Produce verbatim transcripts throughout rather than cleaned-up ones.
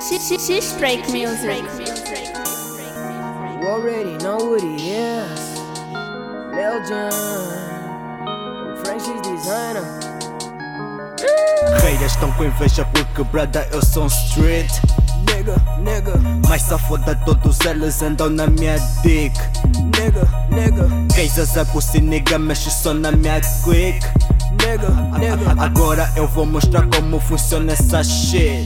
Strike music. You already know what it is. Lil Jon, Francis designer. Heiras tão com inveja por quebrada, eu sou um street. Nigga, nigga. Mas só foda, todos eles andam na minha dick. Nigga, nigga. Gays é por si, nigga, mexe só na minha clique. Nigga, nigga. Agora eu vou mostrar como funciona essa shit.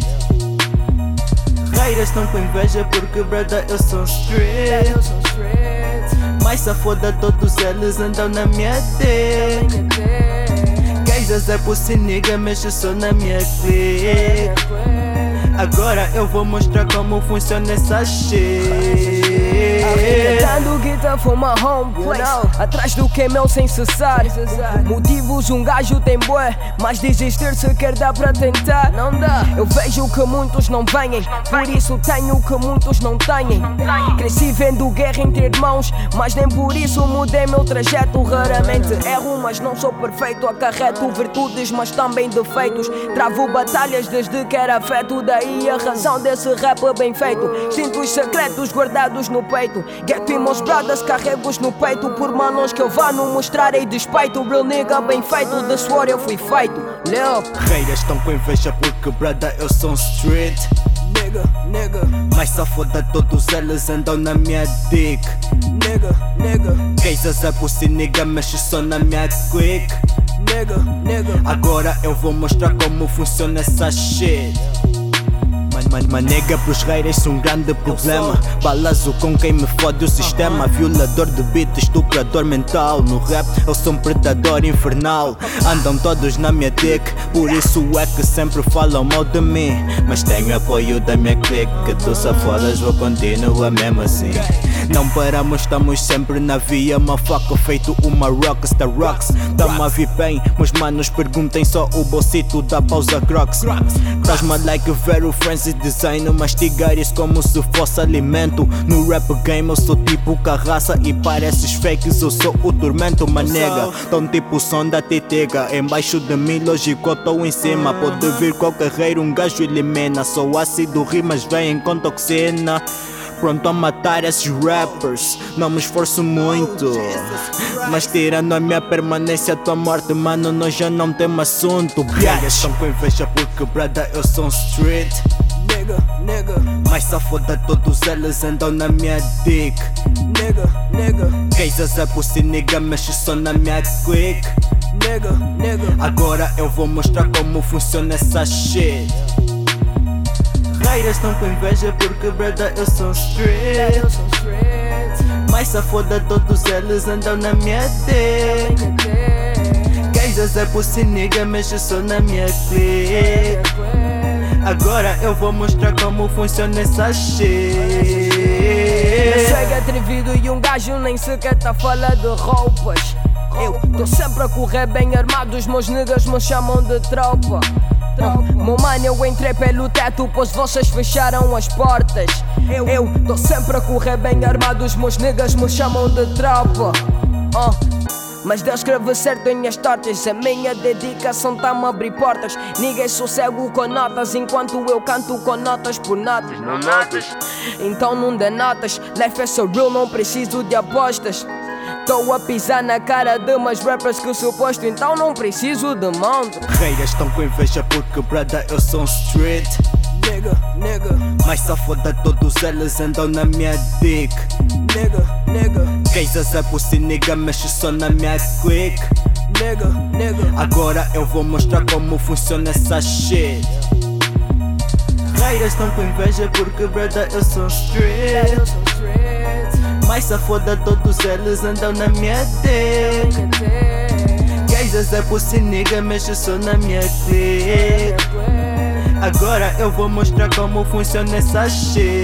Heiras tão com inveja por quebrada, eu sou um street. Mas só foda, todos eles andam na minha dick. Gays é por si, nigga, mexe só na minha clique. Agora eu vou mostrar como funciona essa shit. Arregatando guita for my home place, you know. Atrás do que é meu sem cessar. sem cessar Motivos um gajo tem bué, mas desistir se quer dá pra tentar. Não dá. Eu vejo que muitos não venham, por isso tenho que muitos não têm. Cresci vendo guerra entre irmãos, mas nem por isso mudei meu trajeto. Raramente erro, mas não sou perfeito. Acarreto virtudes, mas também defeitos. Travo batalhas desde que era feto, daí a razão desse rap bem feito. Sinto os secretos guardados no peito, gueto e meus brothers carrego-os no peito. Por manos que eu vá não mostrarei despeito. Real nigga bem feito, de suor eu fui feito. Leo Heiras tão com inveja por quebrada, eu sou um street. Nigga, nigga. Mas só foda, todos eles andam na minha dick. Nigga, nigga. Gays é por si, nigga, mexe só na minha clique. Nigga, nigga. Agora eu vou mostrar como funciona essa shit. Manega pros Heiras é um grande problema. Balazo com quem me fode o sistema. Violador de beat, estuprador mental. No rap eu sou um predador infernal. Andam todos na minha dick, por isso é que sempre falam mal de mim. Mas tenho apoio da minha clique, que tu só fodas, vou continuar mesmo assim. Não paramos, estamos sempre na via. Uma faca feito uma Rockstar Rocks. Tamo a V-Pain, meus manos perguntem só o bolsito da pausa Crocs. Tás-me like ver o Friends design, mastigar isso como se fosse alimento. No rap game eu sou tipo carraça e pareces fakes, eu sou o tormento. Manega, tão tipo som da titega. Embaixo de mim, lógico eu tô em cima. Pode vir qualquer reiro, um gajo elimina. Sou ácido, rimas vêm com toxina. Pronto a matar esses rappers, não me esforço muito. Mas tirando a minha permanência, a tua morte, mano, nós já não temos assunto. Heiras tão com inveja por quebrada, eu sou um street. Nigga, nigga. Mas só foda, todos eles andam na minha dick. Nigga, nigga. Gays é por si, nigga, mexe só na minha clique. Nigga, nigga. Agora eu vou mostrar como funciona essa shit. Heiras tão com inveja por quebrada, eu sou street. Mas só foda, todos eles andam na minha dick. Gays é por si, nigga, mexe só na minha clique. Agora eu vou mostrar como funciona essa shit. Eu sei que é atrevido e um gajo nem sequer tá falando de roupas. Eu tô sempre a correr bem armado, os meus niggas me chamam de tropa. Meu mano, eu entrei pelo teto, pois vocês fecharam as portas. Eu, eu tô sempre a correr bem armado, os meus niggas me chamam de tropa. uh. Mas Deus creve certo em minhas tortas. A minha dedicação tá-me a abrir portas. Ninguém sossego com notas, enquanto eu canto com notas por notas. Não notas, então não dê notas. Life é so real, não preciso de apostas. Tô a pisar na cara de umas rappers que eu suposto, então não preciso de monte. Heiras tão com inveja por quebrada, eu sou um street. Nigga, nigga. Mas só foda, todos eles andam na minha dick. Nigga, nigga. Gays é por si, nigga, mexe só na minha clique. Nigga, nigga. Agora eu vou mostrar como funciona essa shit. Heiras tão com inveja por quebrada, eu sou um street. Mas só foda, todos eles andam na minha dick. Gays é por si, nigga, mexe só na minha clique. Agora eu vou mostrar como funciona essa shit.